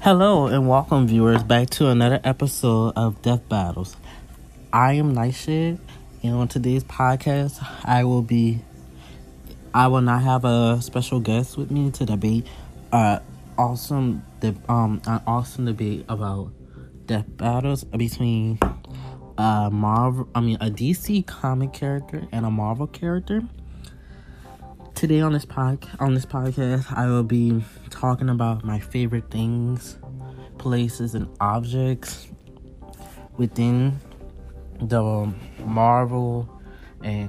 Hello and welcome, viewers, back to another episode of Death Battles. I am Nightshade, and on today's podcast, I will not have a special guest with me to debate an awesome debate about Death Battles between a DC comic character and a Marvel character. Today on this podcast, I will be talking about my favorite things, places, and objects within the Marvel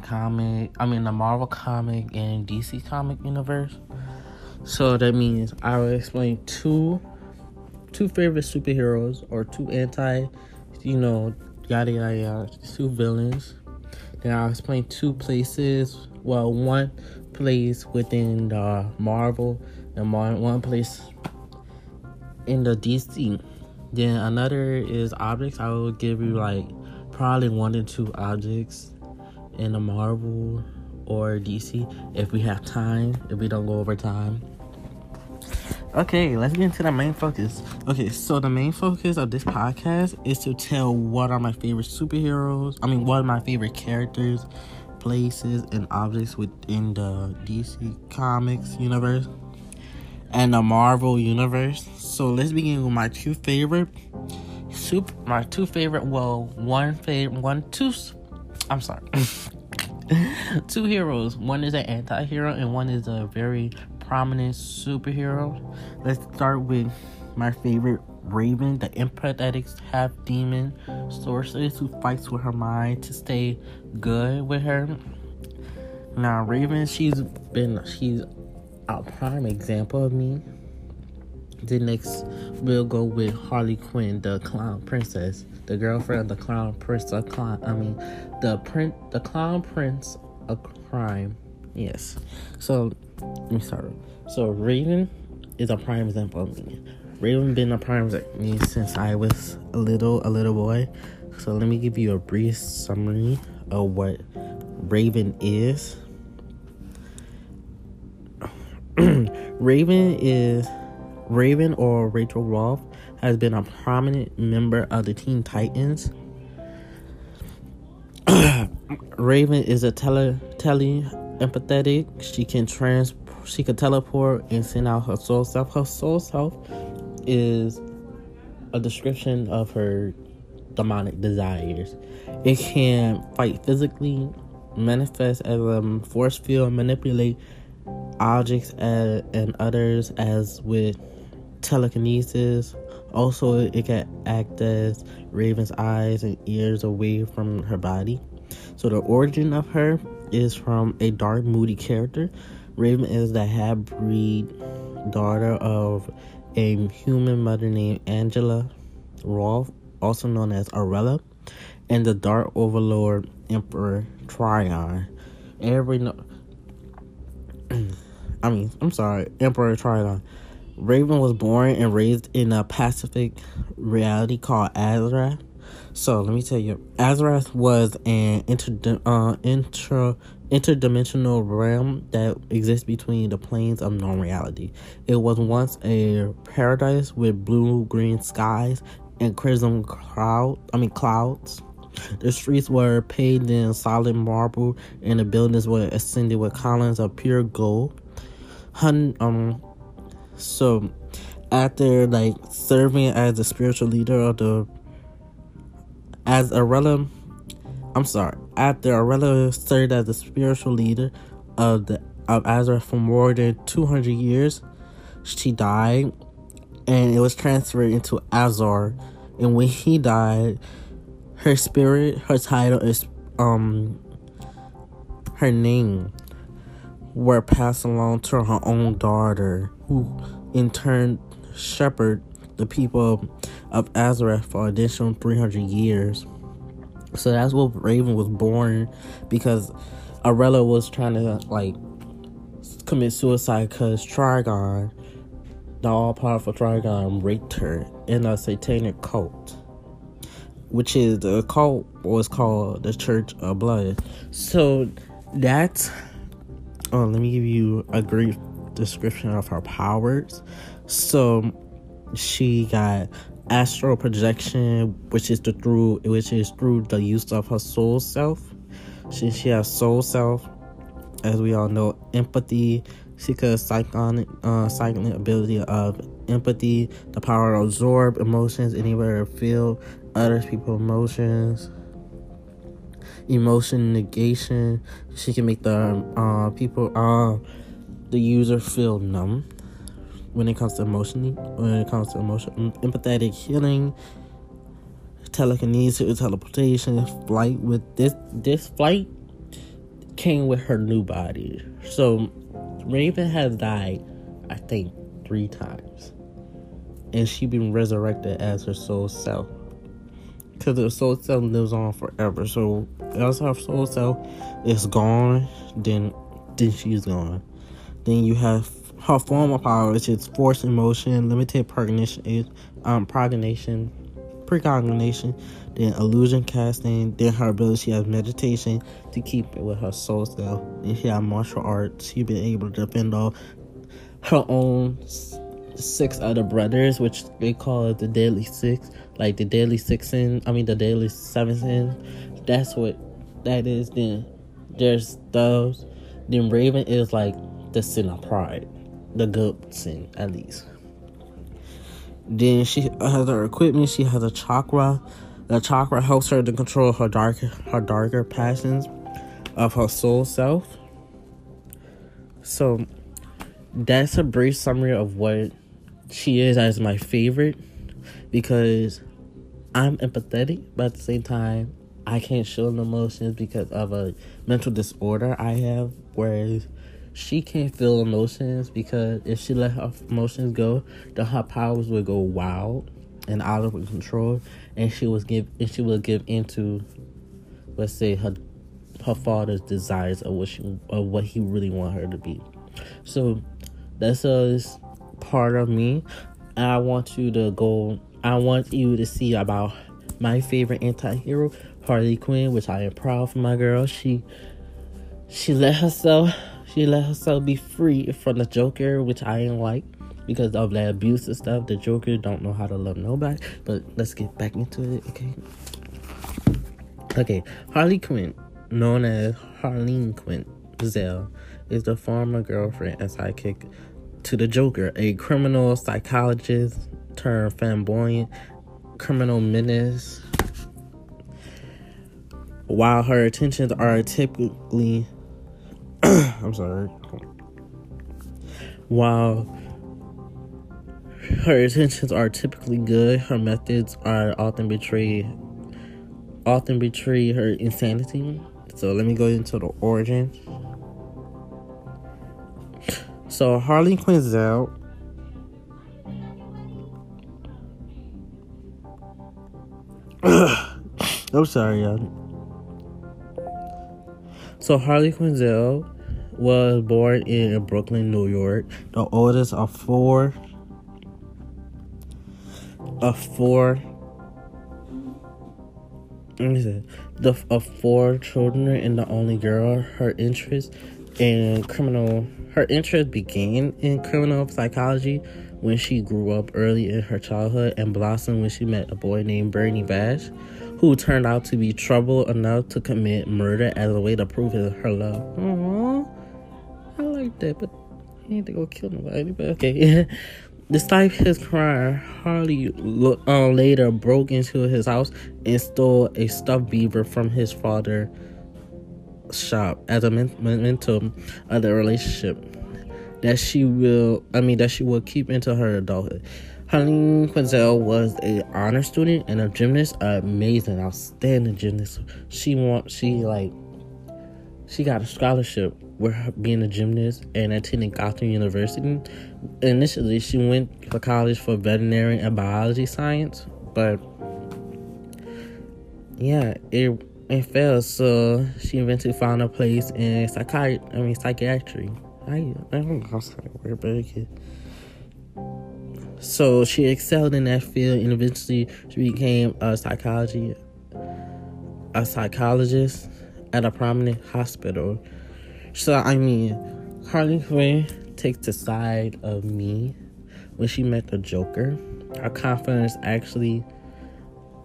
comic and DC comic universe. So that means I will explain two favorite superheroes, or two two villains. Then I'll explain two places. Well, one place within the Marvel and one place in the DC. Then another is objects. I will give you probably one or two objects in the Marvel or DC if we have time, if we don't go over time. Okay, let's get into the main focus. Okay, so the main focus of this podcast is to tell what are my favorite characters, places, and objects within the DC Comics universe and the Marvel universe. So let's begin with two heroes. One is an anti-hero and one is a very prominent superhero. Let's start with my favorite, Raven, the empathetic half-demon sorceress who fights with her mind to stay good with her. Now, Raven, she's a prime example of me. The next, we'll go with Harley Quinn, the clown princess, the girlfriend of the clown prince of crime. The clown prince of crime. Yes. So, let me start. So, Raven is a prime example of me. Raven been a prime like me since I was a little boy. So let me give you a brief summary of what Raven is. Raven or Rachel Roth has been a prominent member of the Teen Titans. Raven is a teleempathetic. She can teleport and send out her soul self. Her soul self is a description of her demonic desires. It can fight physically, manifest as a force field, manipulate objects and others as with telekinesis. Also, it can act as Raven's eyes and ears away from her body. So the origin of her is from a dark, moody character. Raven is the half-breed daughter of a human mother named Angela Rolfe, also known as Arella, and the Dark Overlord Emperor Trigon. Emperor Trigon. Raven was born and raised in a Pacific reality called Azarath. So let me tell you, Azarath was an interdimensional realm that exists between the planes of non-reality. It was once a paradise with blue-green skies and crimson clouds. The streets were paved in solid marble, and the buildings were ascended with columns of pure gold. So, after serving as the spiritual leader of After Arella served as the spiritual leader of Azarath for more than 200 years, she died, and it was transferred into Azor. And when he died, her title is her name, were passed along to her own daughter, who in turn shepherded the people of Azarath for an additional 300 years. So that's where Raven was born, because Arella was trying to commit suicide because Trigon, the all-powerful Trigon, raped her in a satanic cult, which is the cult was called the Church of Blood. So that's let me give you a brief description of her powers. So she got astral projection, which is through the use of her soul self. She has soul self, as we all know. Empathy. She could psychic ability of empathy, the power to absorb emotions anywhere or feel other people's emotions. Emotion negation. She can make the user feel numb when it comes to emotionally. When it comes to emotion, empathetic healing, telekinesis, teleportation, flight. With this flight came with her new body. So Raven has died, I think, 3 times, and she been resurrected as her soul self. Because the soul self lives on forever. So as her soul self is gone, then she's gone. Then you have her form of power, which is force emotion, limited precognition, then illusion casting, then her ability, she has meditation to keep it with her soul self. Then she has martial arts. She's been able to defend all her own 6 other brothers, which they call the Deadly Six, like the Deadly Six Sin, I mean the Deadly Seven Sin. That's what that is. Then there's those. Then Raven is like the sin of pride, the good sin at least. Then she has her equipment. She has a chakra. The chakra helps her to control her darker passions of her soul self. So that's a brief summary of what she is as my favorite, because I'm empathetic, but at the same time I can't show the emotions because of a mental disorder I have, whereas she can't feel emotions, because if she let her emotions go, then her powers would go wild and out of control, and she would give into, let's say, her father's desires of what he really wanted her to be. So that's a part of me, and I want you to see about my favorite anti-hero, Harley Quinn, which I am proud for my girl. She let herself be free from the Joker, which I ain't like because of that abuse and stuff. The Joker don't know how to love nobody. But let's get back into it, okay? Okay, Harley Quinn, known as Harleen Quinzel, is the former girlfriend and sidekick to the Joker, a criminal psychologist turned flamboyant criminal menace. While her intentions are typically good, her methods are often betray her insanity. So let me go into the origin. So Harleen Quinzel So Harley Quinzel was born in Brooklyn, New York, the oldest of four children and the only girl. Her interest began in criminal psychology when she grew up early in her childhood and blossomed when she met a boy named Bernie Bash, who turned out to be trouble enough to commit murder as a way to prove her love. Aww, I like that, but he ain't gonna kill nobody, but okay. Despite his crime, Harley later broke into his house and stole a stuffed beaver from his father's shop as a memento of the relationship that she will keep into her adulthood. Harleen Quinzel was an honor student and a gymnast, an amazing, outstanding gymnast. She got a scholarship with her being a gymnast and attending Gotham University. Initially, she went to college for veterinary and biology science, but yeah, it failed. So she eventually found a place in psychiatry. I don't know how to word, but okay. So she excelled in that field, and eventually she became a psychologist at a prominent hospital. So Harley Quinn takes the side of me when she met the Joker, our confidence actually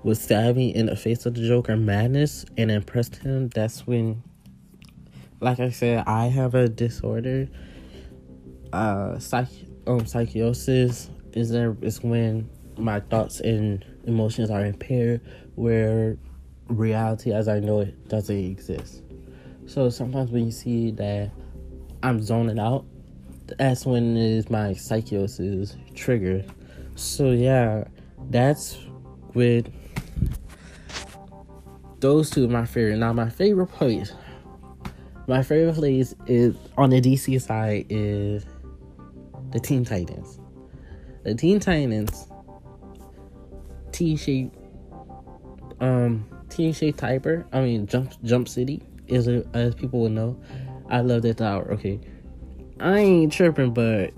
was savvy in the face of the Joker madness and impressed him. That's when, like I said, I have a disorder. Psychosis is when my thoughts and emotions are impaired, where reality as I know it doesn't exist. So sometimes when you see that I'm zoning out, that's when is my psychosis triggered. So yeah, that's with those two my favorite. Now my favorite place is on the DC side is the Teen Titans. The Teen Titans T-shaped Typer, I mean Jump City is a, as people would know. I love that tower. Okay, I ain't tripping, but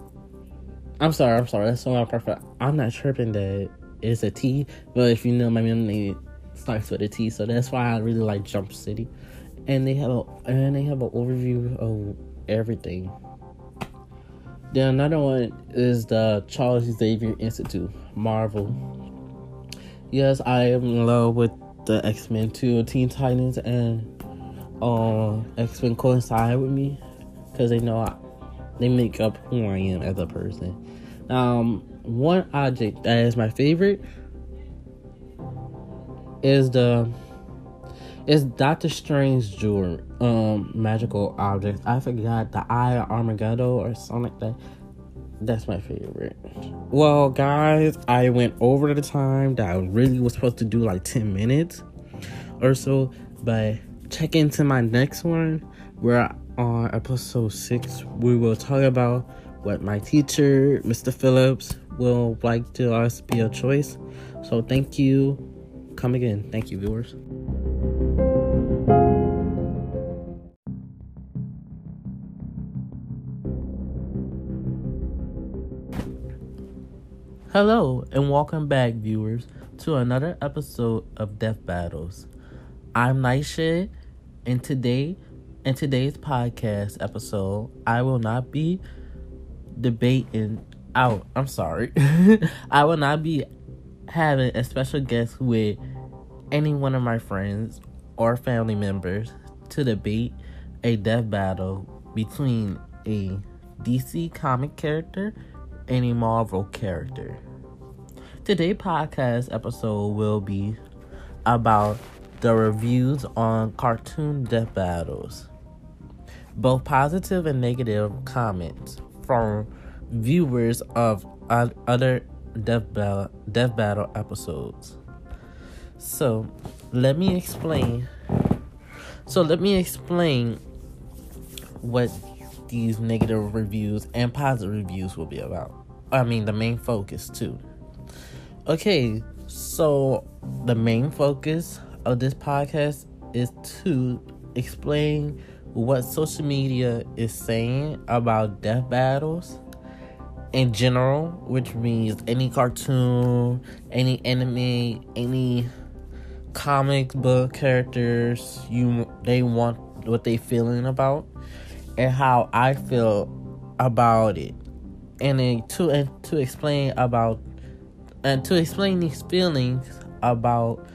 I'm sorry. That's not perfect. I'm not tripping that it's a T, but if you know my middle name starts with a T, so that's why I really like Jump City. And they have an overview of everything. Then another one is the Charles Xavier Institute, Marvel. Yes, I am in love with the X Men 2, Teen Titans, and X Men coincide with me because they know they make up who I am as a person. One object that is my favorite is Doctor Strange's jewelry, magical object. I forgot the Eye of Armageddon or something like that. That's my favorite. Well, guys, I went over the time that I really was supposed to do, like 10 minutes or so, but check into my next one where on episode 6 we will talk about what my teacher, Mr. Phillips, will like to us be a choice. So thank you. Come again. Thank you, viewers. Hello, and welcome back, viewers, to another episode of Death Battles. I'm Nightshade, and today, in today's podcast episode, I will not be I will not be having a special guest with any one of my friends or family members to debate a death battle between a DC comic character and a Marvel character. Today's podcast episode will be about the reviews on cartoon death battles. Both positive and negative comments from viewers of other death battle episodes. So let me explain what these negative reviews and positive reviews will be about. I mean, the main focus too. Okay, so the main focus of this podcast is to explain what social media is saying about death battles in general, which means any cartoon, any anime, any comic book characters, they want what they feeling about, and how I feel about it, and to explain these feelings about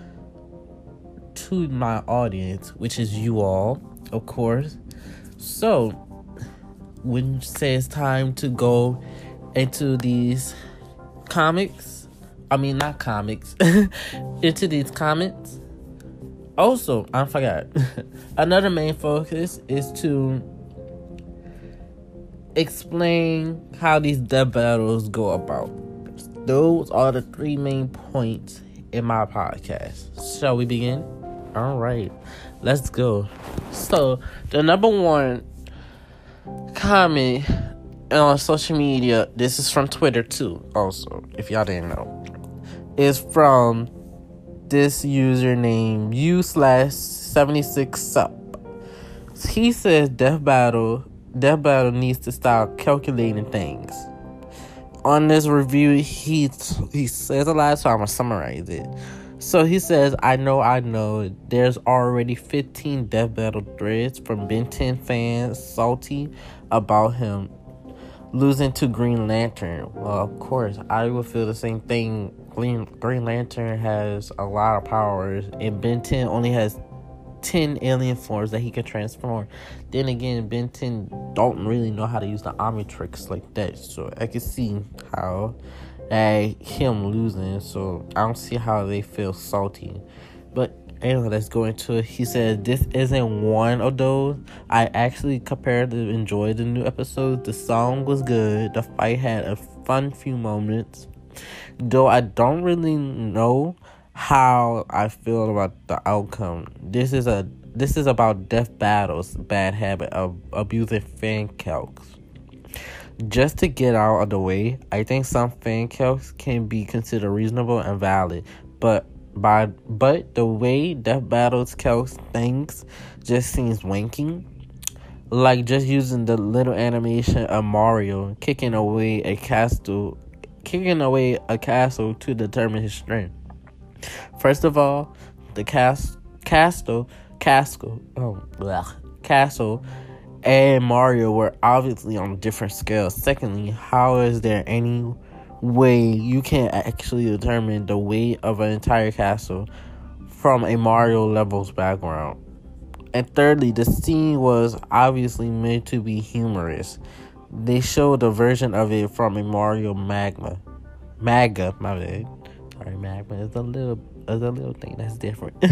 to my audience, which is you all, of course. So when you say it's time to go into these into these comments. Also, I forgot. Another main focus is to explain how these death battles go about. Those are the three main points in my podcast. Shall we begin? All right, let's go. So the number one comment on social media, this is from Twitter too, also, if y'all didn't know, is from this username u/76sup. He says death battle needs to stop calculating things. On this review, he says a lot, so I'm gonna summarize it. So he says, I know, there's already 15 death battle threads from Ben 10 fans salty about him. losing to Green Lantern. Well, of course, I would feel the same thing. Green Lantern has a lot of powers, and Ben 10 only has 10 alien forms that he can transform. Then again, Ben 10 don't really know how to use the Omni tricks like that, so I can see how him losing. So I don't see how they feel salty. But anyway, let's go into it. He said, "This isn't one of those. I actually enjoyed the new episodes. The song was good. The fight had a fun few moments. Though I don't really know how I feel about the outcome. This is about Death Battles, bad habit of abusing fan calcs. Just to get out of the way, I think some fan calcs can be considered reasonable and valid, but the way Death Battles calcs things just seems wanking. Like just using the little animation of Mario kicking away a castle to determine his strength. First of all, the castle and Mario were obviously on different scales. Secondly, how is there any way you can actually determine the weight of an entire castle from a Mario level's background? And thirdly, the scene was obviously meant to be humorous. They showed a version of it from a Mario MAGA, my bad. Sorry, MAGA is a little thing that's different.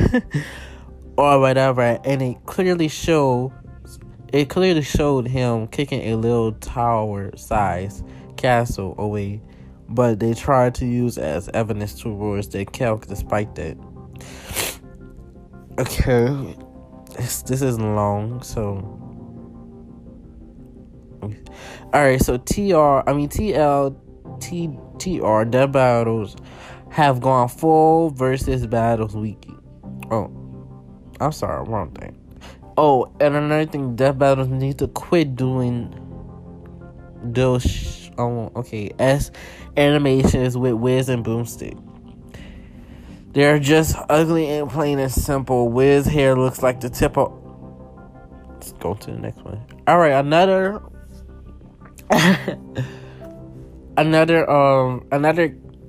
Or whatever. And it clearly showed him kicking a little tower size castle away, but they tried to use as evidence towards their calc despite that. Okay. This isn't long, so alright, so TL Death Battles have gone full versus battles wiki. Oh, I'm sorry, wrong thing. Oh, and another thing, Death Battles need to quit doing those animations with Wiz and Boomstick. They're just ugly and plain and simple. Wiz hair looks like the tip of... Let's go to the next one. Alright, another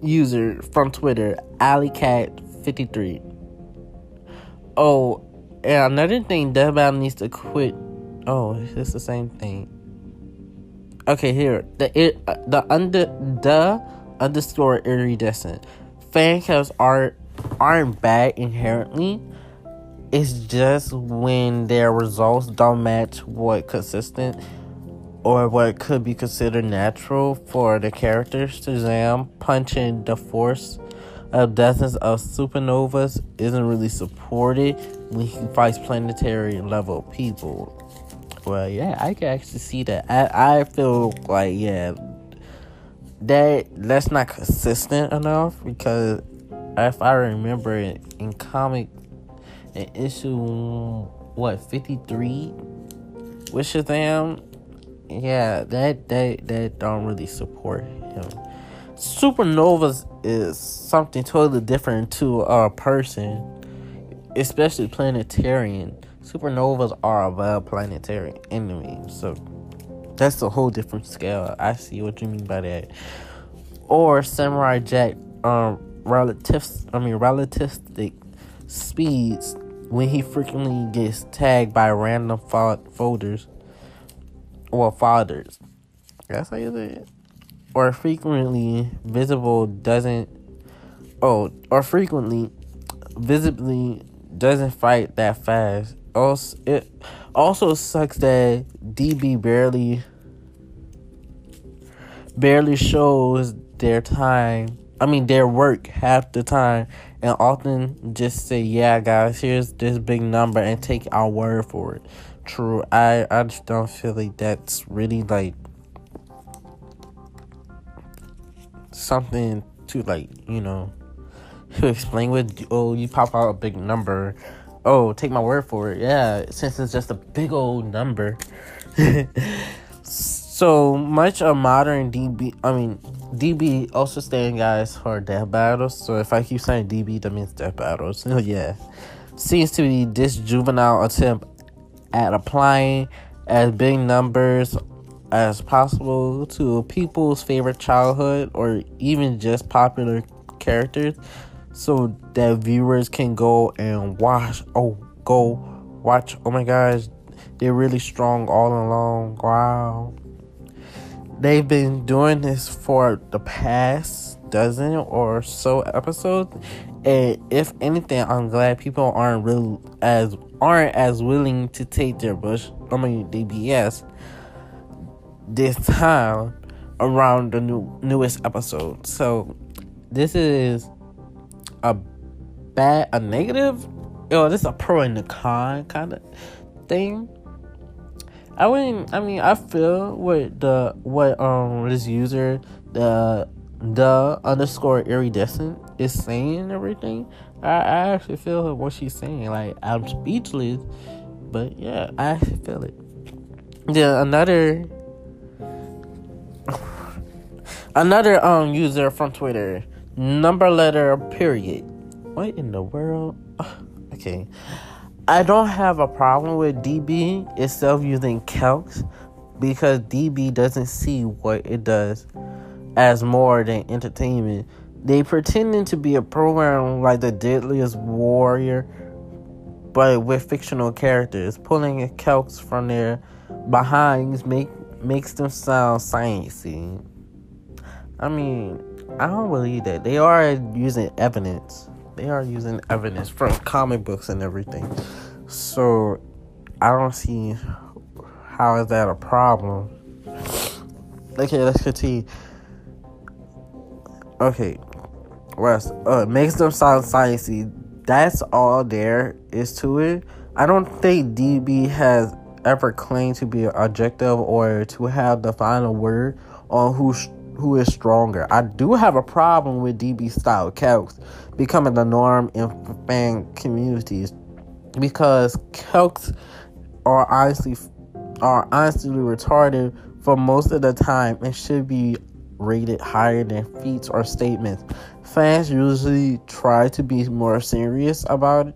user from Twitter, AlleyCat53. Oh, and another thing, Death Battle needs to quit. Oh, it's the same thing. Okay, here the underscore iridescent fan counts aren't bad inherently. It's just when their results don't match what consistent or what could be considered natural for the characters. Shazam punching the force of dozens of supernovas isn't really supported when he fights planetary level people. Well, yeah, I can actually see that. I feel like, yeah, that's not consistent enough, because if I remember it, in comic, in issue, 53 with Shazam, yeah, that don't really support him. Supernovas is something totally different to a person, especially planetarian. Supernovas are a planetary enemy, so that's a whole different scale. I see what you mean by that. Or Samurai Jack, relativistic speeds when he frequently gets tagged by random folders or fodders. That's how you say it. Or frequently visibly doesn't fight that fast. Also, it also sucks that DB barely shows their work half the time, and often just say, yeah guys, here's this big number and take our word for it. True, I just don't feel like that's really like something to to explain with. Oh, you pop out a big number. Oh, take my word for it. Yeah, since it's just a big old number. So much of modern DB also staying guys for Death Battles. So if I keep saying DB, that means Death Battles. Oh yeah, seems to be this juvenile attempt at applying as big numbers as possible to people's favorite childhood or even just popular characters, so that viewers can go and watch. Oh my gosh, they're really strong all along. Wow. They've been doing this for the past dozen or so episodes, and if anything, I'm glad people aren't as willing to take their BS this time around the newest episode. So this is a negative. Yo, this is a pro and a con kind of thing. I feel with this user, the underscore iridescent, is saying and everything. I actually feel what she's saying. Like, I'm speechless, but yeah, I actually feel it. Yeah, another user from Twitter, number letter period. What in the world? Okay. I don't have a problem with DB itself using calcs, because DB doesn't see what it does as more than entertainment. They pretending to be a program like the Deadliest Warrior, but with fictional characters. Pulling calcs from their behinds makes them sound sciencey. I mean, I don't believe that. They are using evidence. They are using evidence from comic books and everything. So, I don't see how is that a problem. Okay, let's continue. Okay. West. Makes them sound sciencey. That's all there is to it. I don't think DB has ever claimed to be objective or to have the final word on who is stronger. I do have a problem with DB style calcs becoming the norm in fan communities, because calcs are honestly retarded for most of the time and should be rated higher than feats or statements. Fans usually try to be more serious about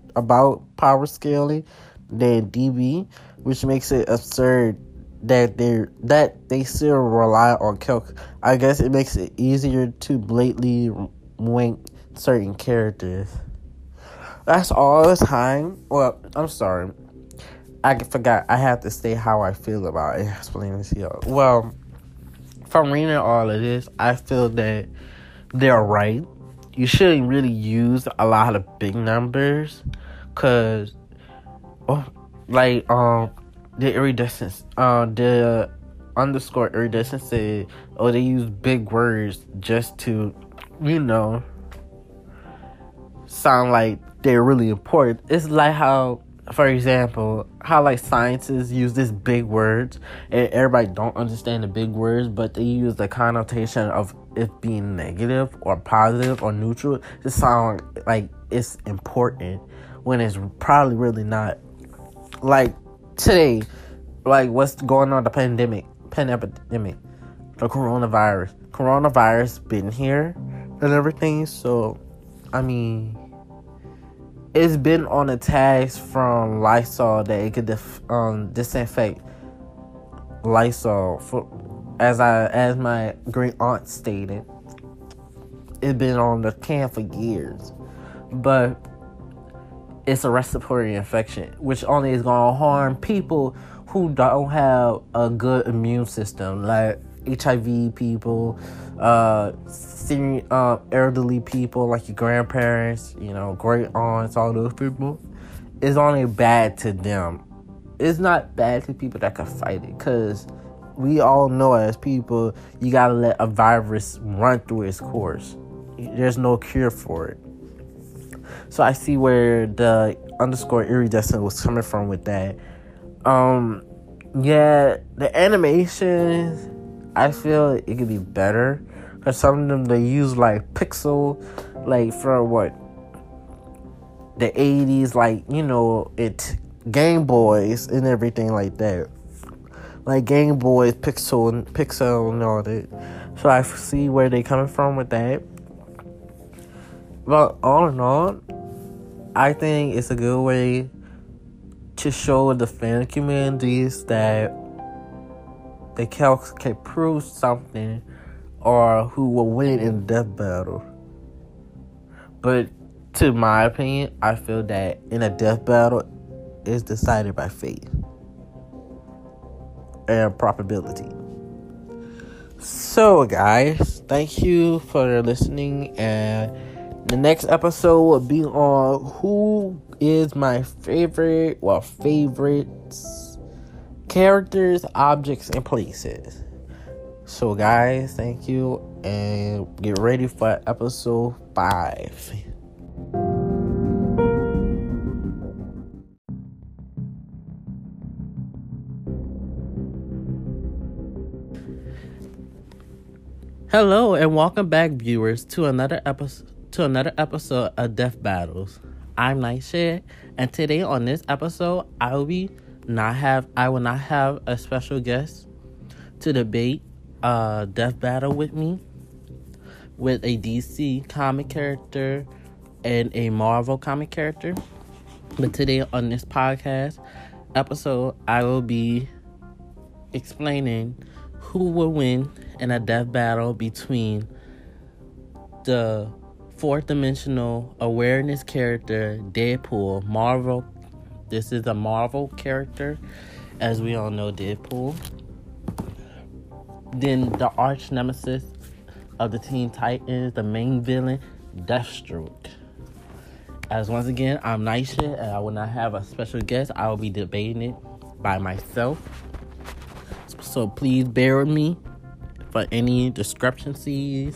power scaling than DB, which makes it absurd that they still rely on calc. I guess it makes it easier to blatantly wink certain characters. That's all the time. Well, I'm sorry, I forgot. I have to say how I feel about it. Explaining this here. Well, from reading all of this, I feel that they're right. You shouldn't really use a lot of big numbers, cause, the iridescence, the underscore iridescent said, oh, they use big words just to, sound like they're really important. It's like how, for example, how scientists use these big words and everybody don't understand the big words, but they use the connotation of it being negative or positive or neutral to sound like it's important when it's probably really not. Like today, like what's going on, the epidemic, the coronavirus been here and everything. So I mean, it's been on the tags from Lysol that it could disinfect Lysol, as my great aunt stated. It's been on the can for years, but it's a respiratory infection, which only is going to harm people who don't have a good immune system, like HIV people, elderly people like your grandparents, great aunts, all those people. It's only bad to them. It's not bad to people that can fight it, because we all know as people, you got to let a virus run through its course. There's no cure for it. So I see where the underscore iridescent was coming from with that. Yeah, the animations, I feel it could be better, because some of them they use like pixel, like from what the 80s, like it Game Boys and everything like that, like Game Boys pixel and all that. So I see where they coming from with that. But all in all, I think it's a good way to show the fan communities that the Celts can prove something or who will win in Death Battle. But to my opinion, I feel that in a Death Battle, it's decided by fate and probability. So guys, thank you for listening, and the next episode will be on who is my favorites, characters, objects, and places. So guys, thank you, and get ready for episode 5. Hello and welcome back, viewers, to another episode of Death Battles. I'm Nightshade, and today on this episode, I will not have a special guest to debate Death Battle with me, with a DC comic character and a Marvel comic character. But today on this podcast episode, I will be explaining who will win in a death battle between the fourth dimensional awareness character Deadpool. Marvel, this is a Marvel character, as we all know Deadpool. Then the arch nemesis of the Teen Titans, the main villain, Deathstroke. As once again, I'm Nightshade, and I will not have a special guest. I will be debating it by myself. So please bear with me for any discrepancies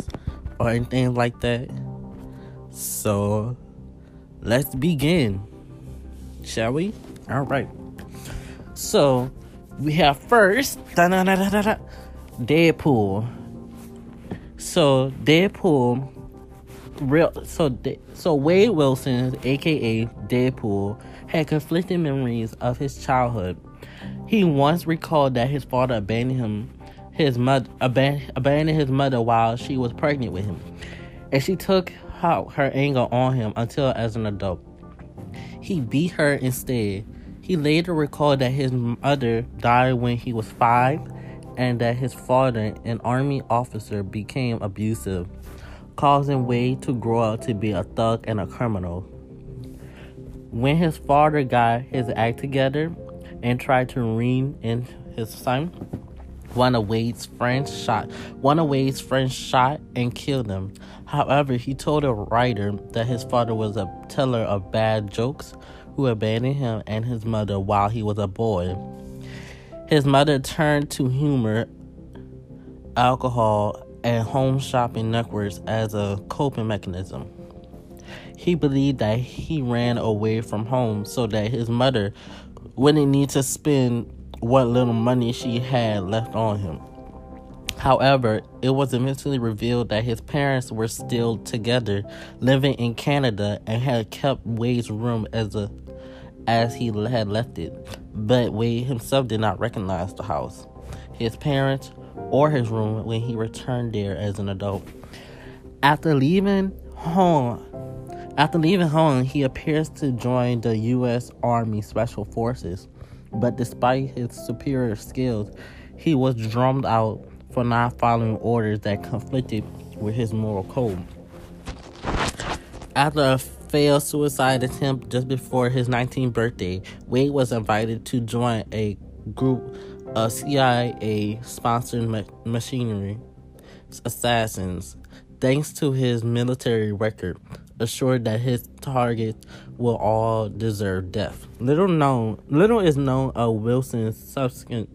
or anything like that. So let's begin, shall we? All right. So we have first Deadpool. So Deadpool, Wade Wilson, aka Deadpool, had conflicting memories of his childhood. He once recalled that his father abandoned his mother while she was pregnant with him, and she took out her anger on him until, as an adult, he beat her instead. He later recalled that his mother died when he was 5, and that his father, an army officer, became abusive, causing Wade to grow up to be a thug and a criminal. When his father got his act together and tried to rein in his son, one of Wade's friends shot and killed him. However, he told a writer that his father was a teller of bad jokes who abandoned him and his mother while he was a boy. His mother turned to humor, alcohol, and home shopping networks as a coping mechanism. He believed that he ran away from home so that his mother wouldn't need to spend what little money she had left on him. However, it was eventually revealed that his parents were still together, living in Canada, and had kept Wade's room as he had left it. But Wade himself did not recognize the house, his parents, or his room when he returned there as an adult. After leaving home, he appears to join the U.S. Army Special Forces, but despite his superior skills, he was drummed out for not following orders that conflicted with his moral code. After a failed suicide attempt just before his 19th birthday, Wade was invited to join a group of CIA-sponsored machinery assassins. Thanks to his military record, assured that his targets will all deserve death. Little is known of Wilson's subsequent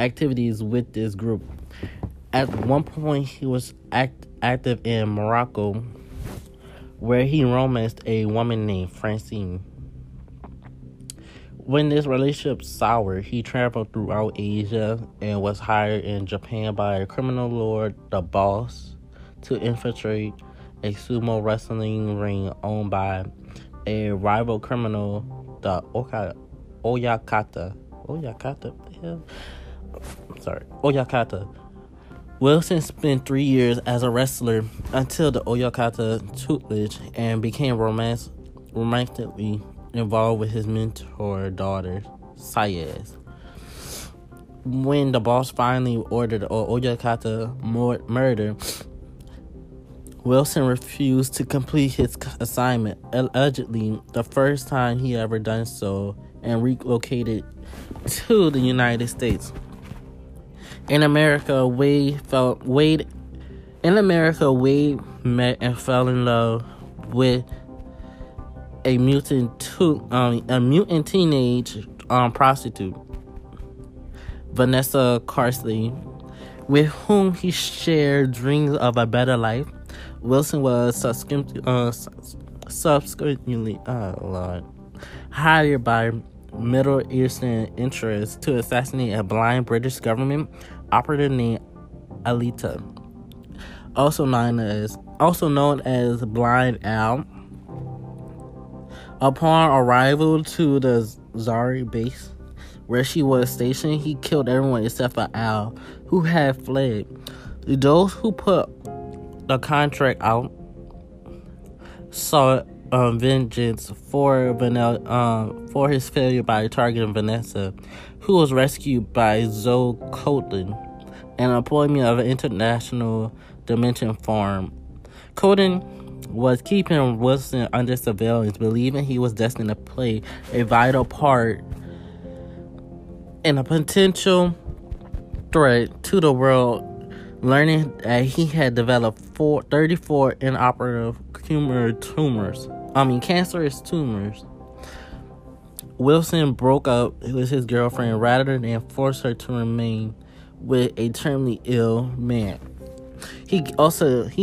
activities with this group. At one point, he was active in Morocco, where he romanced a woman named Francine. When this relationship soured, he traveled throughout Asia and was hired in Japan by a criminal lord, the Boss, to infiltrate a sumo wrestling ring owned by a rival criminal, the Oyakata. Wilson spent 3 years as a wrestler until the Oyakata tutelage and became romantically involved with his mentor daughter, Sayaz. when the boss finally ordered Oyakata murder, Wilson refused to complete his assignment, allegedly the first time he ever done so, and relocated to the United States. In America, Wade met and fell in love with a mutant teenage prostitute, Vanessa Carsley, with whom he shared dreams of a better life. Wilson was subsequently hired by Middle Eastern interests to assassinate a blind British government operative named Alita, also known as Blind Al. Upon arrival to the Zari base where she was stationed, he killed everyone except for Al, who had fled. Those who put the contract out sought vengeance for his failure by targeting Vanessa, who was rescued by Zoe Coden, an employee of an international dimension farm. Coden was keeping Wilson under surveillance, believing he was destined to play a vital part in a potential threat to the world. Learning that he had developed 34 inoperative cancerous tumors, Wilson broke up with his girlfriend rather than force her to remain with a terminally ill man. He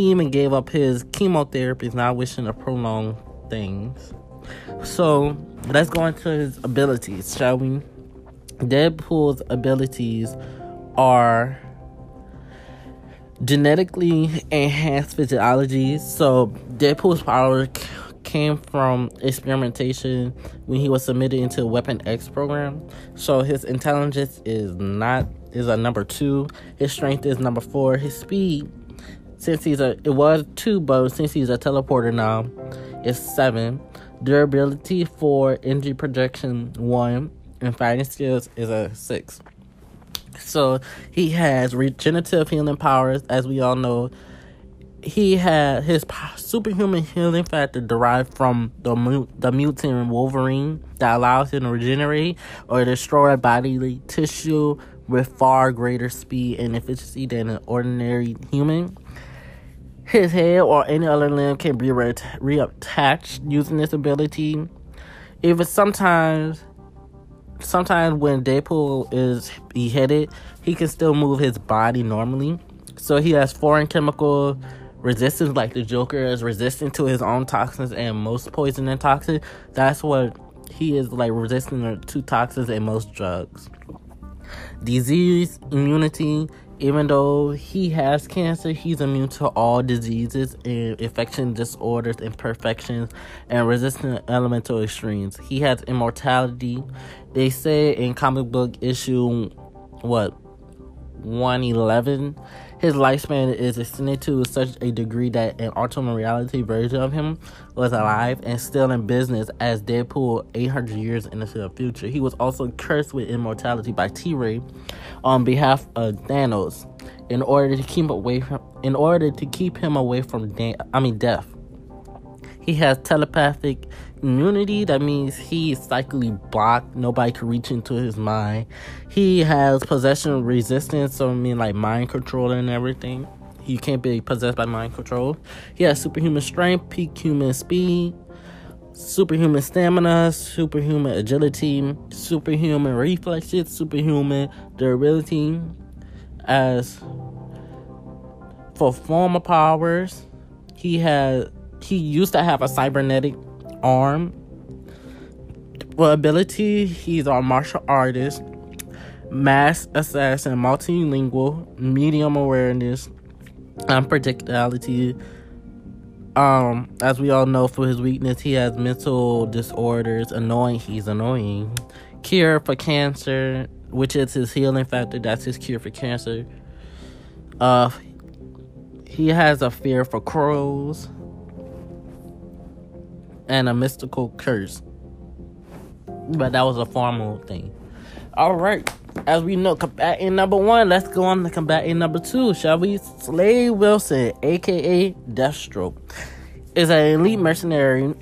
even gave up his chemotherapies, not wishing to prolong things. So let's go into his abilities, shall we? Deadpool's abilities are genetically enhanced physiology. So Deadpool's power came from experimentation when he was submitted into the Weapon X program. So his intelligence is a number 2. His strength is number 4. His speed, since he's a teleporter now, is 7. Durability 4, injury projection 1, and fighting skills is a 6. So he has regenerative healing powers, as we all know. He had his superhuman healing factor derived from the mutant Wolverine that allows him to regenerate or destroy bodily tissue with far greater speed and efficiency than an ordinary human. His head or any other limb can be reattached using this ability. Even sometimes when Deadpool is beheaded, he can still move his body normally. So he has foreign chemical resistance, like the Joker is resistant to his own toxins and most poison and toxins. That's what he is, like, resistant to toxins and most drugs. Disease immunity. Even though he has cancer, he's immune to all diseases and infection disorders, imperfections, and resistant elemental extremes. He has immortality. They say in comic book issue 111, his lifespan is extended to such a degree that an alternate reality version of him was alive and still in business as Deadpool 800 years into the future. He was also cursed with immortality by T-Ray on behalf of Thanos in order to keep him away from death. He has telepathic immunity. That means he's psychically blocked. Nobody can reach into his mind. He has possession resistance, so I mean like mind control and everything. He can't be possessed by mind control. He has superhuman strength, peak human speed, superhuman stamina, superhuman agility, superhuman reflexes, superhuman durability. As for former powers, he used to have a cybernetic arm. For ability, he's a martial artist, mass assassin, multilingual, medium awareness, unpredictability. As we all know, for his weakness, he has mental disorders. He's annoying. Cure for cancer, which is his healing factor. That's his cure for cancer. He has a fear for crows and a mystical curse, but that was a formal thing. All right, as we know, combatant number one. Let's go on to combatant number two, shall we? Slade Wilson, aka Deathstroke, is an elite mercenary,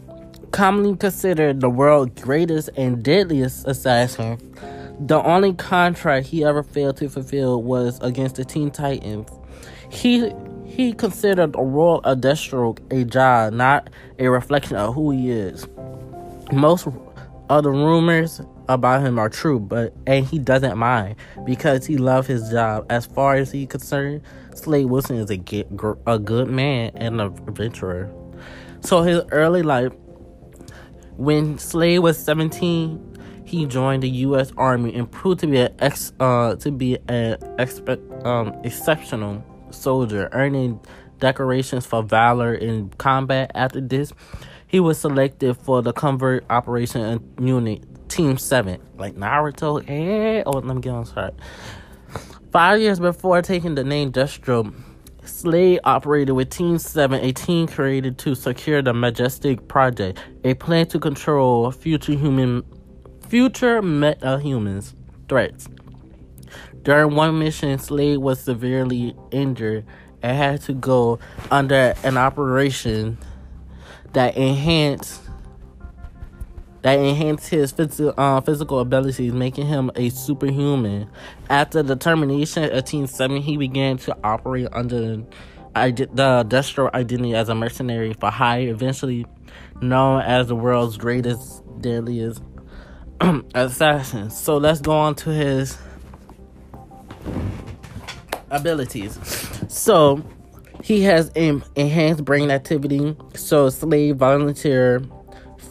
commonly considered the world's greatest and deadliest assassin. The only contract he ever failed to fulfill was against the Teen Titans. He considered the role of Deathstroke a job, not a reflection of who he is. Most of the rumors about him are true, and he doesn't mind because he loves his job. As far as he's concerned, Slade Wilson is a good man and an adventurer. So his early life, when Slade was 17, he joined the U.S. Army and proved to be an exceptional soldier, earning decorations for valor in combat. After this, he was selected for the covert operation unit Team 7, like Naruto. Let me get on track. 5 years before taking the name Deathstroke, Slade operated with Team 7, a team created to secure the Majestic Project, a plan to control future metahumans threats. During one mission, Slade was severely injured and had to go under an operation that enhanced his physical abilities, making him a superhuman. After the termination of Team 7, he began to operate under the Deathstroke identity as a mercenary for hire, eventually known as the world's greatest, deadliest assassin. So let's go on to his abilities. So he has enhanced brain activity. So Slade volunteered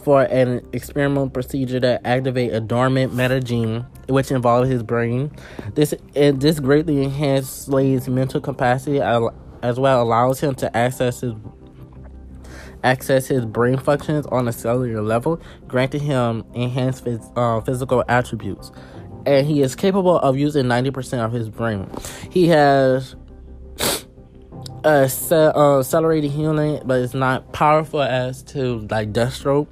for an experimental procedure that activates a dormant metagene, which involved his brain. This greatly enhanced Slade's mental capacity, as well allows him to access his brain functions on a cellular level, granting him enhanced physical attributes, and he is capable of using 90% of his brain. He has accelerated healing, but it's not powerful as to like Deathstroke.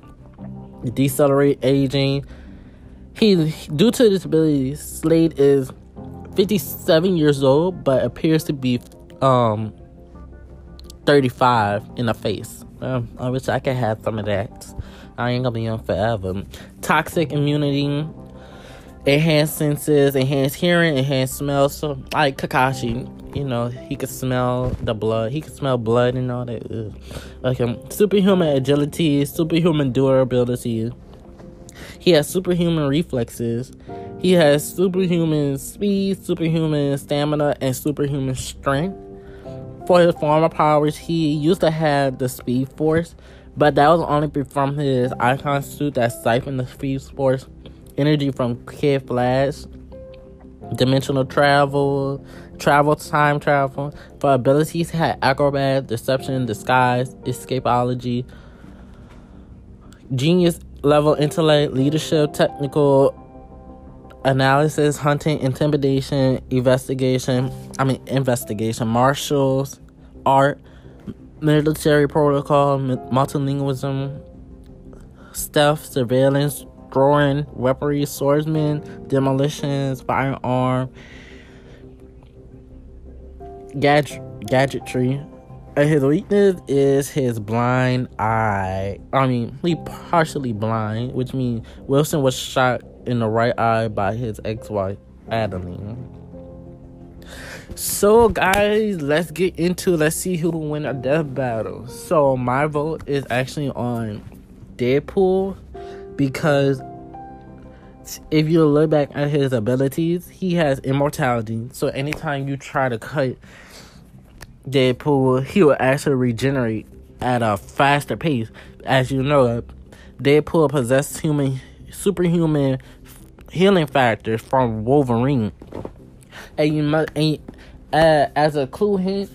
Decelerate aging. Due to this ability, Slade is 57 years old, but appears to be 35 in the face. I wish I could have some of that. I ain't gonna be young forever. Toxic immunity, enhanced senses, enhanced hearing, enhanced smell. So, like Kakashi, you know, he could smell the blood. He could smell blood and all that. Ugh. Okay, superhuman agility, superhuman durability. He has superhuman reflexes. He has superhuman speed, superhuman stamina, and superhuman strength. For his former powers, he used to have the Speed Force, but that was only from his icon suit that siphoned the Speed Force energy from Kid Flash. Dimensional travel, time travel. For abilities, he had Acrobat, Deception, Disguise, Escapology, Genius Level Intellect, Leadership, Technical Analysis, Hunting, Intimidation, Investigation, Martials, Art, Military Protocol, Multilingualism, Stealth, Surveillance, Drawing, Weaponry, Swordsman, Demolitions, Firearm, Gadgetry. And his weakness is his blind eye. He partially blind, which means Wilson was shot in the right eye by his ex-wife Adeline. So guys, let's see who will win a death battle. So my vote is actually on Deadpool, because if you look back at his abilities, he has immortality. So anytime you try to cut Deadpool, he will actually regenerate at a faster pace. As you know, Deadpool possesses superhuman healing factors from Wolverine, as a clue hint,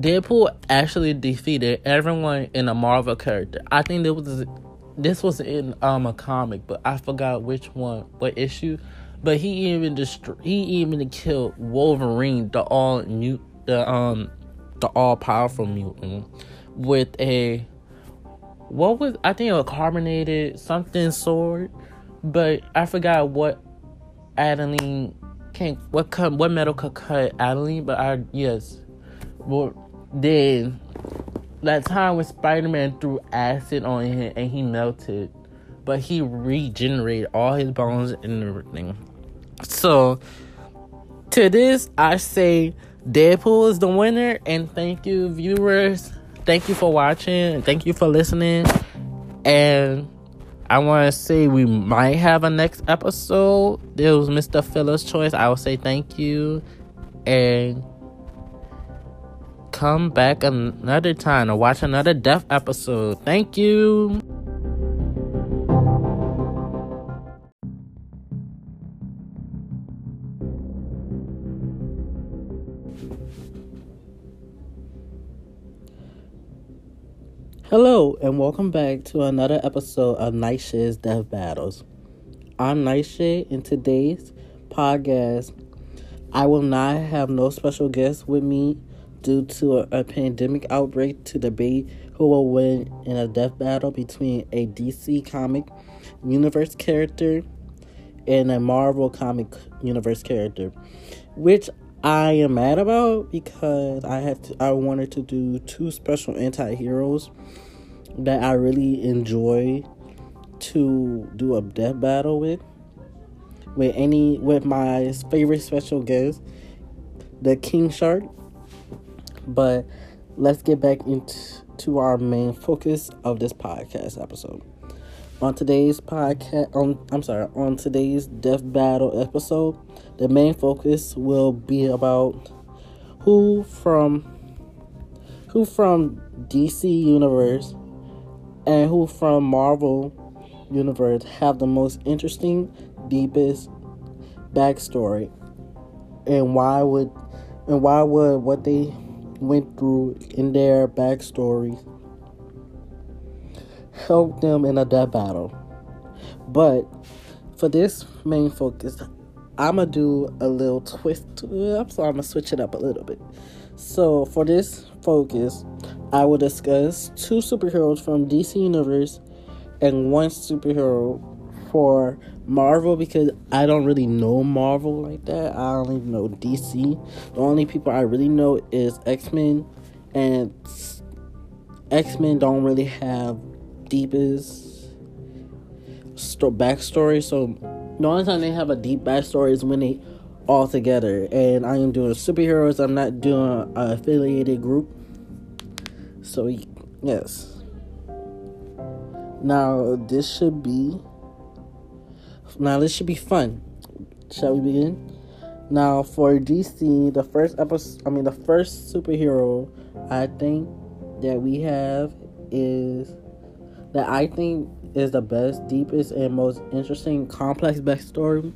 Deadpool actually defeated everyone in a Marvel character. I think this was in a comic, but I forgot which one, what issue. But he even killed Wolverine, the all powerful mutant, with a carbonated something sword. But I forgot what Adeline came, what metal could cut Adeline, but then that time when Spider-Man threw acid on him and he melted, but he regenerated all his bones and everything. So to this, I say Deadpool is the winner, and thank you, viewers. Thank you for watching. Thank you for listening. And I want to say we might have a next episode. It was Mr. Phillips' choice. I will say thank you. And come back another time to watch another death episode. Thank you. Hello, and welcome back to another episode of Nightshade's Death Battles. I'm Nightshade, and today's podcast, I will not have no special guests with me due to a pandemic outbreak to debate who will win in a death battle between a DC comic universe character and a Marvel comic universe character, which I am mad about because I wanted to do two special anti-heroes that I really enjoy to do a death battle with my favorite special guest, the King Shark. But let's get back into our main focus of this podcast episode. On today's death battle episode, the main focus will be about who from DC universe and who from Marvel universe have the most interesting, deepest backstory, and why would what they went through in their backstory help them in a death battle. But for this main focus, I'm gonna do a little twist to it, so I'm gonna switch it up a little bit. So for this focus, I will discuss two superheroes from DC Universe and one superhero for Marvel, because I don't really know Marvel like that. I only know DC. The only people I really know is X Men, and X Men don't really have deepest backstory, so the only time they have a deep backstory is when they all together. And I am doing superheroes, I'm not doing an affiliated group. So yes, now this should be fun. Shall we begin? Now for DC, the first superhero I think that we have is the best, deepest, and most interesting complex backstory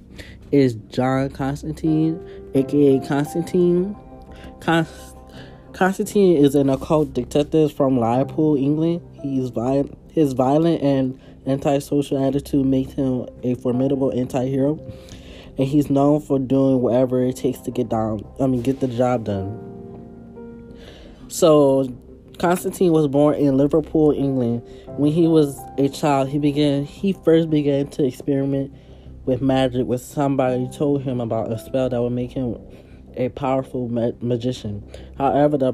is John Constantine, aka Constantine. Constantine is an occult detective from Liverpool, England. His violent and antisocial attitude makes him a formidable anti-hero, and he's known for doing whatever it takes to get the job done. So Constantine was born in Liverpool, England. When he was a child, he first began to experiment with magic when somebody told him about a spell that would make him a powerful magician. However, the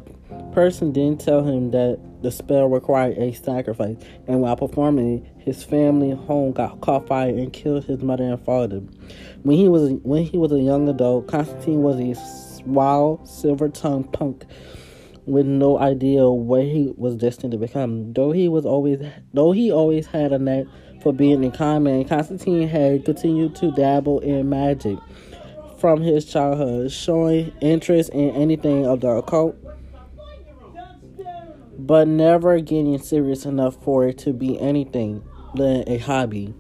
person didn't tell him that the spell required a sacrifice, and while performing it, his family home got caught fire and killed his mother and father. When he was a young adult, Constantine was a wild, silver-tongued punk with no idea what he was destined to become. Though he always had a knack for being a con man, Constantine had continued to dabble in magic from his childhood, showing interest in anything of the occult, but never getting serious enough for it to be anything than a hobby.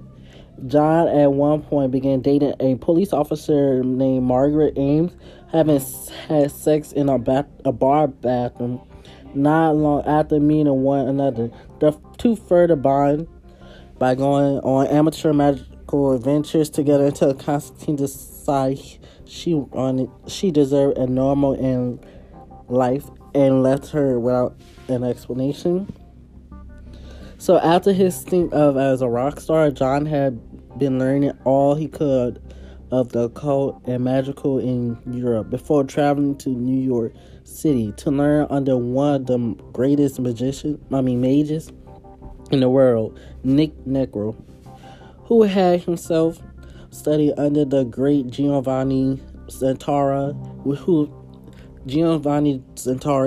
John at one point began dating a police officer named Margaret Ames, having had sex in a bar bathroom. Not long after meeting one another, the two further bond by going on amateur magical adventures together until Constantine decided she deserved a normal life and left her without an explanation. So after his stint as a rock star, John had been learning all he could of the occult and magical in Europe before traveling to New York City to learn under one of the greatest mages in the world, Nick Necro, who had himself studied under the great Giovanni Zantada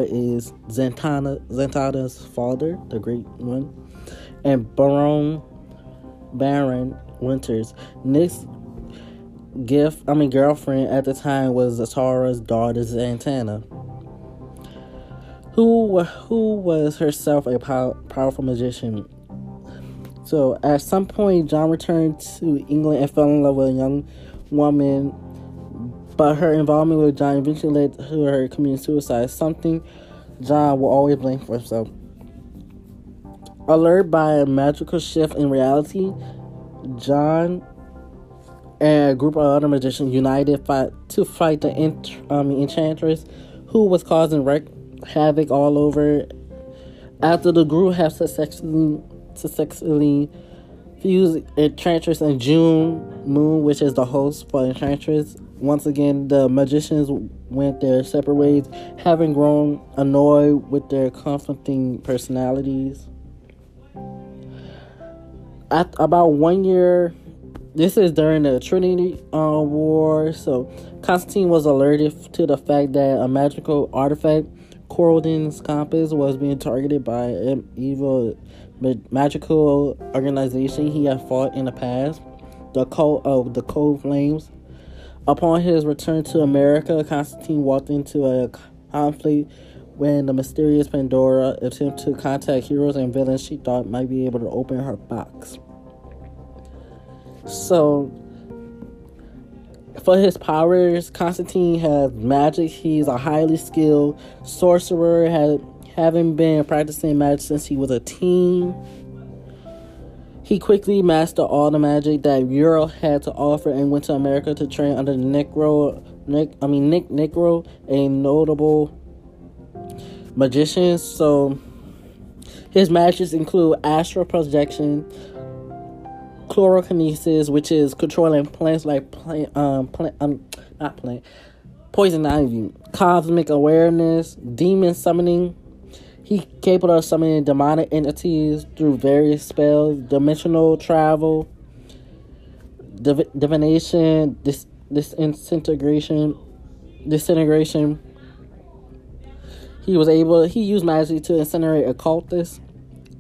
is Zantata's father, the great one, and Baron Winters. Nick's girlfriend at the time was Zatara's daughter Zatanna, who was herself a powerful magician. So at some point, John returned to England and fell in love with a young woman, but her involvement with John eventually led to her committing suicide, something John will always blame for himself. Alert by a magical shift in reality, John and a group of other magicians united to fight the Enchantress, who was causing havoc all over. After the group had successfully fused Enchantress and June Moon, which is the host for Enchantress, once again the magicians went their separate ways, having grown annoyed with their conflicting personalities. At about 1 year, this is during the Trinity War, so Constantine was alerted to the fact that a magical artifact, Corldon's Compass, was being targeted by an evil magical organization he had fought in the past, the Cult of the Cold Flames. Upon his return to America, Constantine walked into a conflict when the mysterious Pandora attempted to contact heroes and villains she thought might be able to open her box. So, for his powers, Constantine has magic. He's a highly skilled sorcerer, having been practicing magic since he was a teen. He quickly mastered all the magic that Europe had to offer and went to America to train under Nick Necro, a notable magician. So, his magics include astral projection, chlorokinesis, which is controlling plants like poison ivy, cosmic awareness, demon summoning. He's capable of summoning demonic entities through various spells, dimensional travel, divination, disintegration. He used magic to incinerate occultists.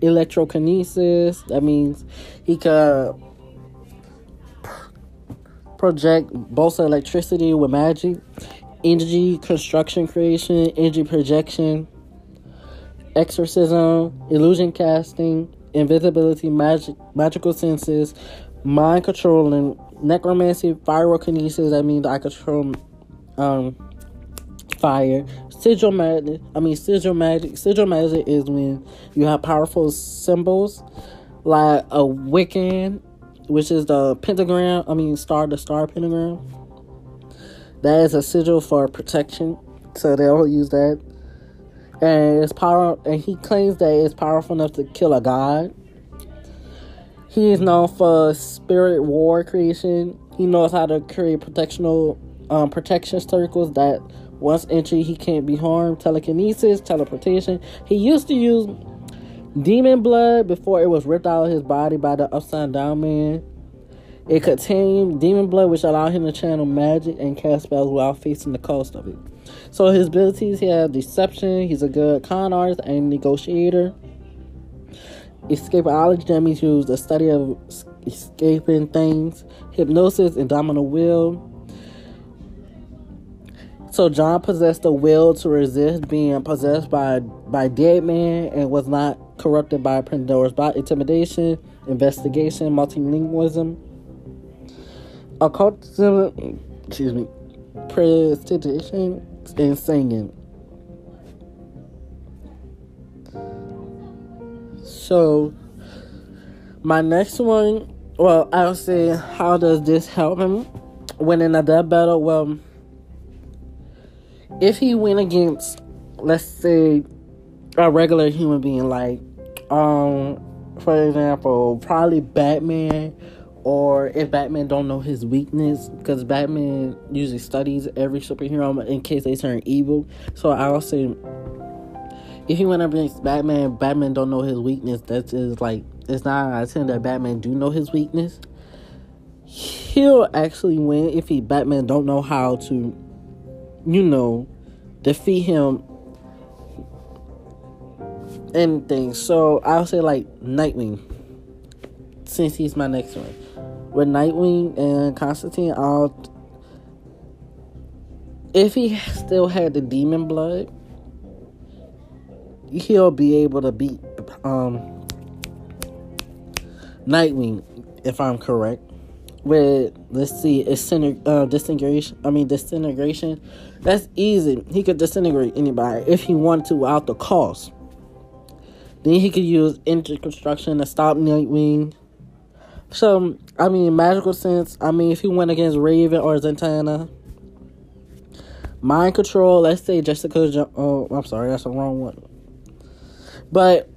Electrokinesis, that means he could project bolts of electricity with magic. Energy construction, creation, energy projection, exorcism, illusion casting, invisibility, magical senses, mind controlling, necromancy, pyrokinesis, that means I control fire. Sigil magic is when you have powerful symbols like a Wiccan, which is the pentagram, the star pentagram. That is a sigil for protection, so they'll use that. And he claims that it's powerful enough to kill a god. He is known for spirit war creation. He knows how to create protection circles that once entry, he can't be harmed. Telekinesis, teleportation. He used to use demon blood before it was ripped out of his body by the Upside Down Man. It contained demon blood, which allowed him to channel magic and cast spells without facing the cost of it. So his abilities, he has deception. He's a good con artist and negotiator. Escapology, that means he the study of escaping things. Hypnosis, indomitable will. So John possessed the will to resist being possessed by dead man and was not corrupted by Pandora's body. Intimidation, investigation, multilingualism, occultism, prestidigitation, and singing. So my next one, well, I'll say, how does this help him when in a death battle? Well, if he went against, let's say, a regular human being, like, for example, probably Batman Or if Batman don't know his weakness, because Batman usually studies every superhero in case they turn evil. So I will say, if he went up against Batman, Batman don't know his weakness. That is like, it's not out of 10 that Batman do know his weakness. He'll actually win if he Batman don't know how to, you know, defeat him and things. So I'll say like Nightwing, since he's my next one. With Nightwing and Constantine, if he still had the demon blood, he'll be able to beat Nightwing, if I'm correct. With, let's see, disintegration. That's easy. He could disintegrate anybody if he wanted to without the cost. Then he could use interconstruction to stop Nightwing. So, I mean, magical sense. I mean, if he went against Raven or Zatanna. Mind control. Let's say Jessica. Oh, I'm sorry. That's the wrong one. But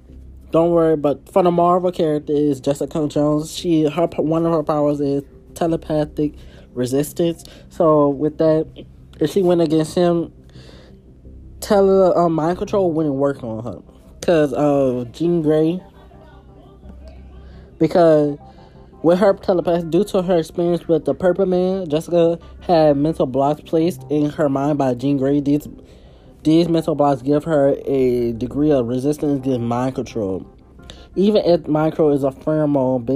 don't worry. But for the Marvel character is Jessica Jones. One of her powers is telepathic resistance. So with that, if she went against him, mind control wouldn't work on her because of Jean Grey. Because with her telepathy, due to her experience with the Purple Man, Jessica had mental blocks placed in her mind by Jean Grey. These mental blocks give her a degree of resistance to mind control. Even if mind control is a pheromone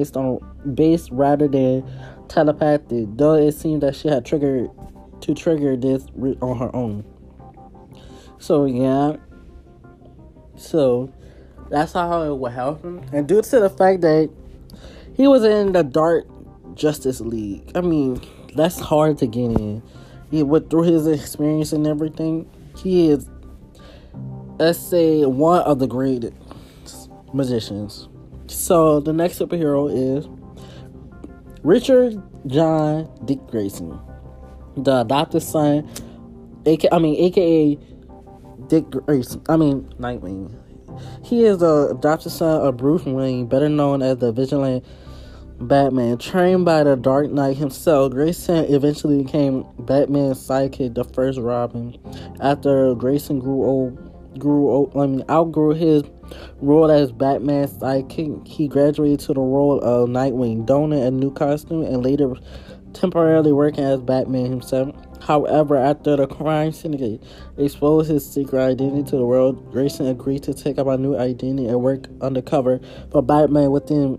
based rather than telepathy, though it seemed that she had trigger this on her own. So yeah. So that's how it would help him. And due to the fact that he was in the Dark Justice League. I mean, that's hard to get in. He went through his experience and everything. He is, let's say, one of the greatest magicians. So the next superhero is Richard John Dick Grayson, the adopted son, AKA Dick Grayson. I mean Nightwing. He is the adopted son of Bruce Wayne, better known as the Vigilant Batman. Trained by the Dark Knight himself, Grayson eventually became Batman's sidekick, the first Robin. After Grayson outgrew his role as Batman's sidekick, he graduated to the role of Nightwing, donning a new costume and later temporarily working as Batman himself. However, after the crime syndicate exposed his secret identity to the world, Grayson agreed to take up a new identity and work undercover for Batman within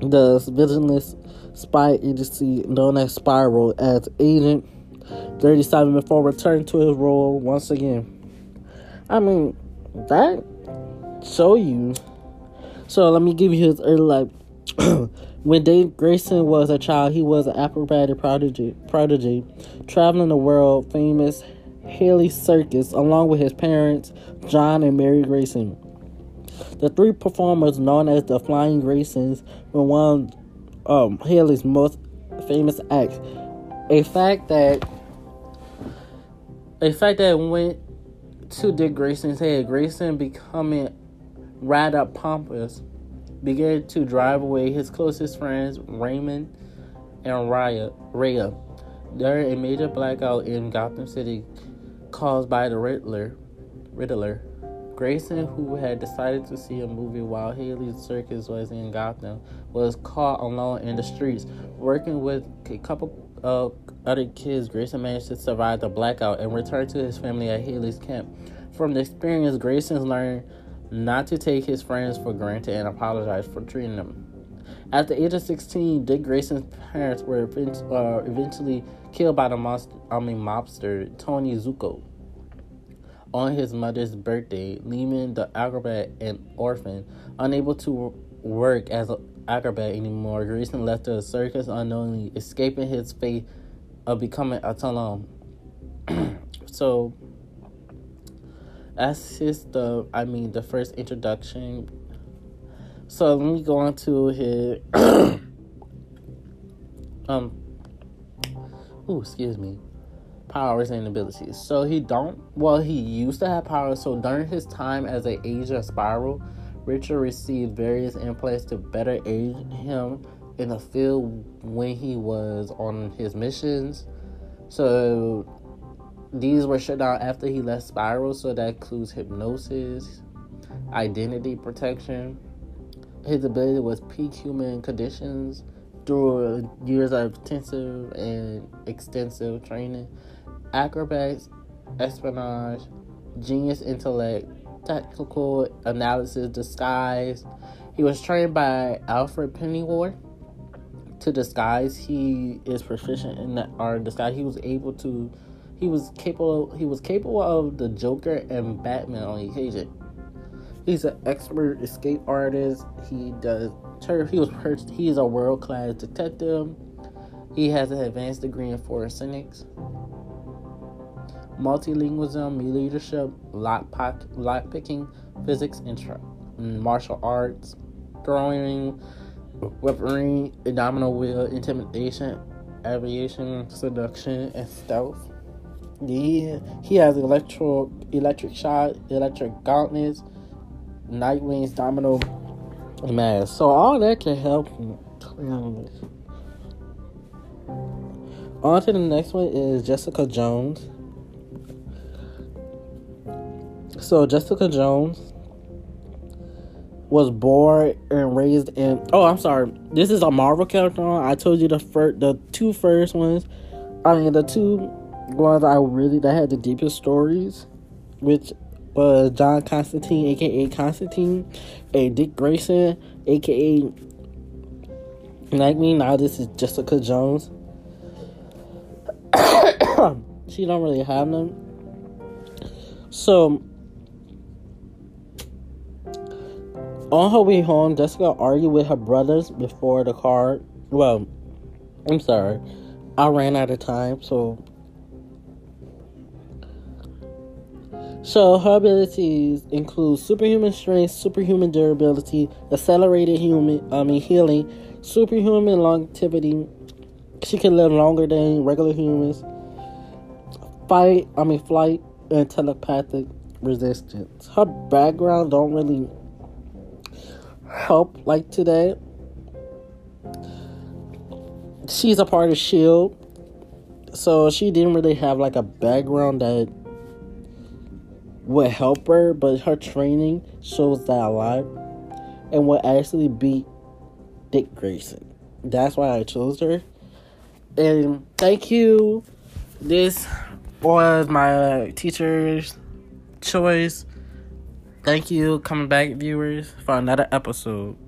the vigilant spy agency known as Spiral as Agent 37 before returning to his role once again. I mean, that show you. So let me give you his early life. When Dick Grayson was a child, he was an acrobatic prodigy, traveling the world famous Haley Circus along with his parents, John and Mary Grayson. The three performers, known as the Flying Graysons, were one of Haley's most famous acts. A fact that went to Dick Grayson's head, Grayson becoming rather pompous, began to drive away his closest friends, Raymond and Rhea. During a major blackout in Gotham City caused by the Riddler, Grayson, who had decided to see a movie while Haley's Circus was in Gotham, was caught alone in the streets. Working with a couple of other kids, Grayson managed to survive the blackout and return to his family at Haley's camp. From the experience, Grayson learned not to take his friends for granted and apologize for treating them. At the age of 16, Dick Grayson's parents were eventually killed by the mobster Tony Zuko on his mother's birthday, leaving the acrobat an orphan. Unable to work as an acrobat anymore, Grayson left the circus unknowingly, escaping his fate of becoming a talon. So that's the first introduction. So let me go on to his powers and abilities. So he used to have powers. So during his time as an agent of Spiral, Richard received various implants to better aid him in the field when he was on his missions. So these were shut down after he left Spiral, so that includes hypnosis, identity protection. His ability was peak human conditions through years of intensive and extensive training. Acrobatics, espionage, genius intellect, tactical analysis, disguise. He was trained by Alfred Pennyworth to disguise. He is proficient in the art of disguise. He was capable of the Joker and Batman on occasion. He's an expert escape artist. He does turf. He is a world-class detective. He has an advanced degree in forensics, multilingualism, leadership, lock picking, physics, and martial arts, throwing, weaponry, domino wheel, intimidation, aviation, seduction, and stealth. He has electric shot, electric gauntlets, night wings, domino mask. So all that can help you. On to the next one is Jessica Jones. So Jessica Jones was born and raised in... Oh, I'm sorry. This is a Marvel character. I told you the two ones that had the deepest stories, which was John Constantine, a.k.a. Constantine, and Dick Grayson, a.k.a. Nightwing. Now this is Jessica Jones. She don't really have none. So, on her way home, Jessica argued with her brothers before the car... Well, I'm sorry. I ran out of time, so... So, her abilities include superhuman strength, superhuman durability, accelerated healing, superhuman longevity. She can live longer than regular humans. Flight. And telepathic resistance. Her background don't really help like today. She's a part of SHIELD, so she didn't really have like a background that would help her, but her training shows that a lot and would actually beat Dick Grayson. That's why I chose her. And thank you. This was my teacher's choice. Thank you, coming back, viewers, for another episode.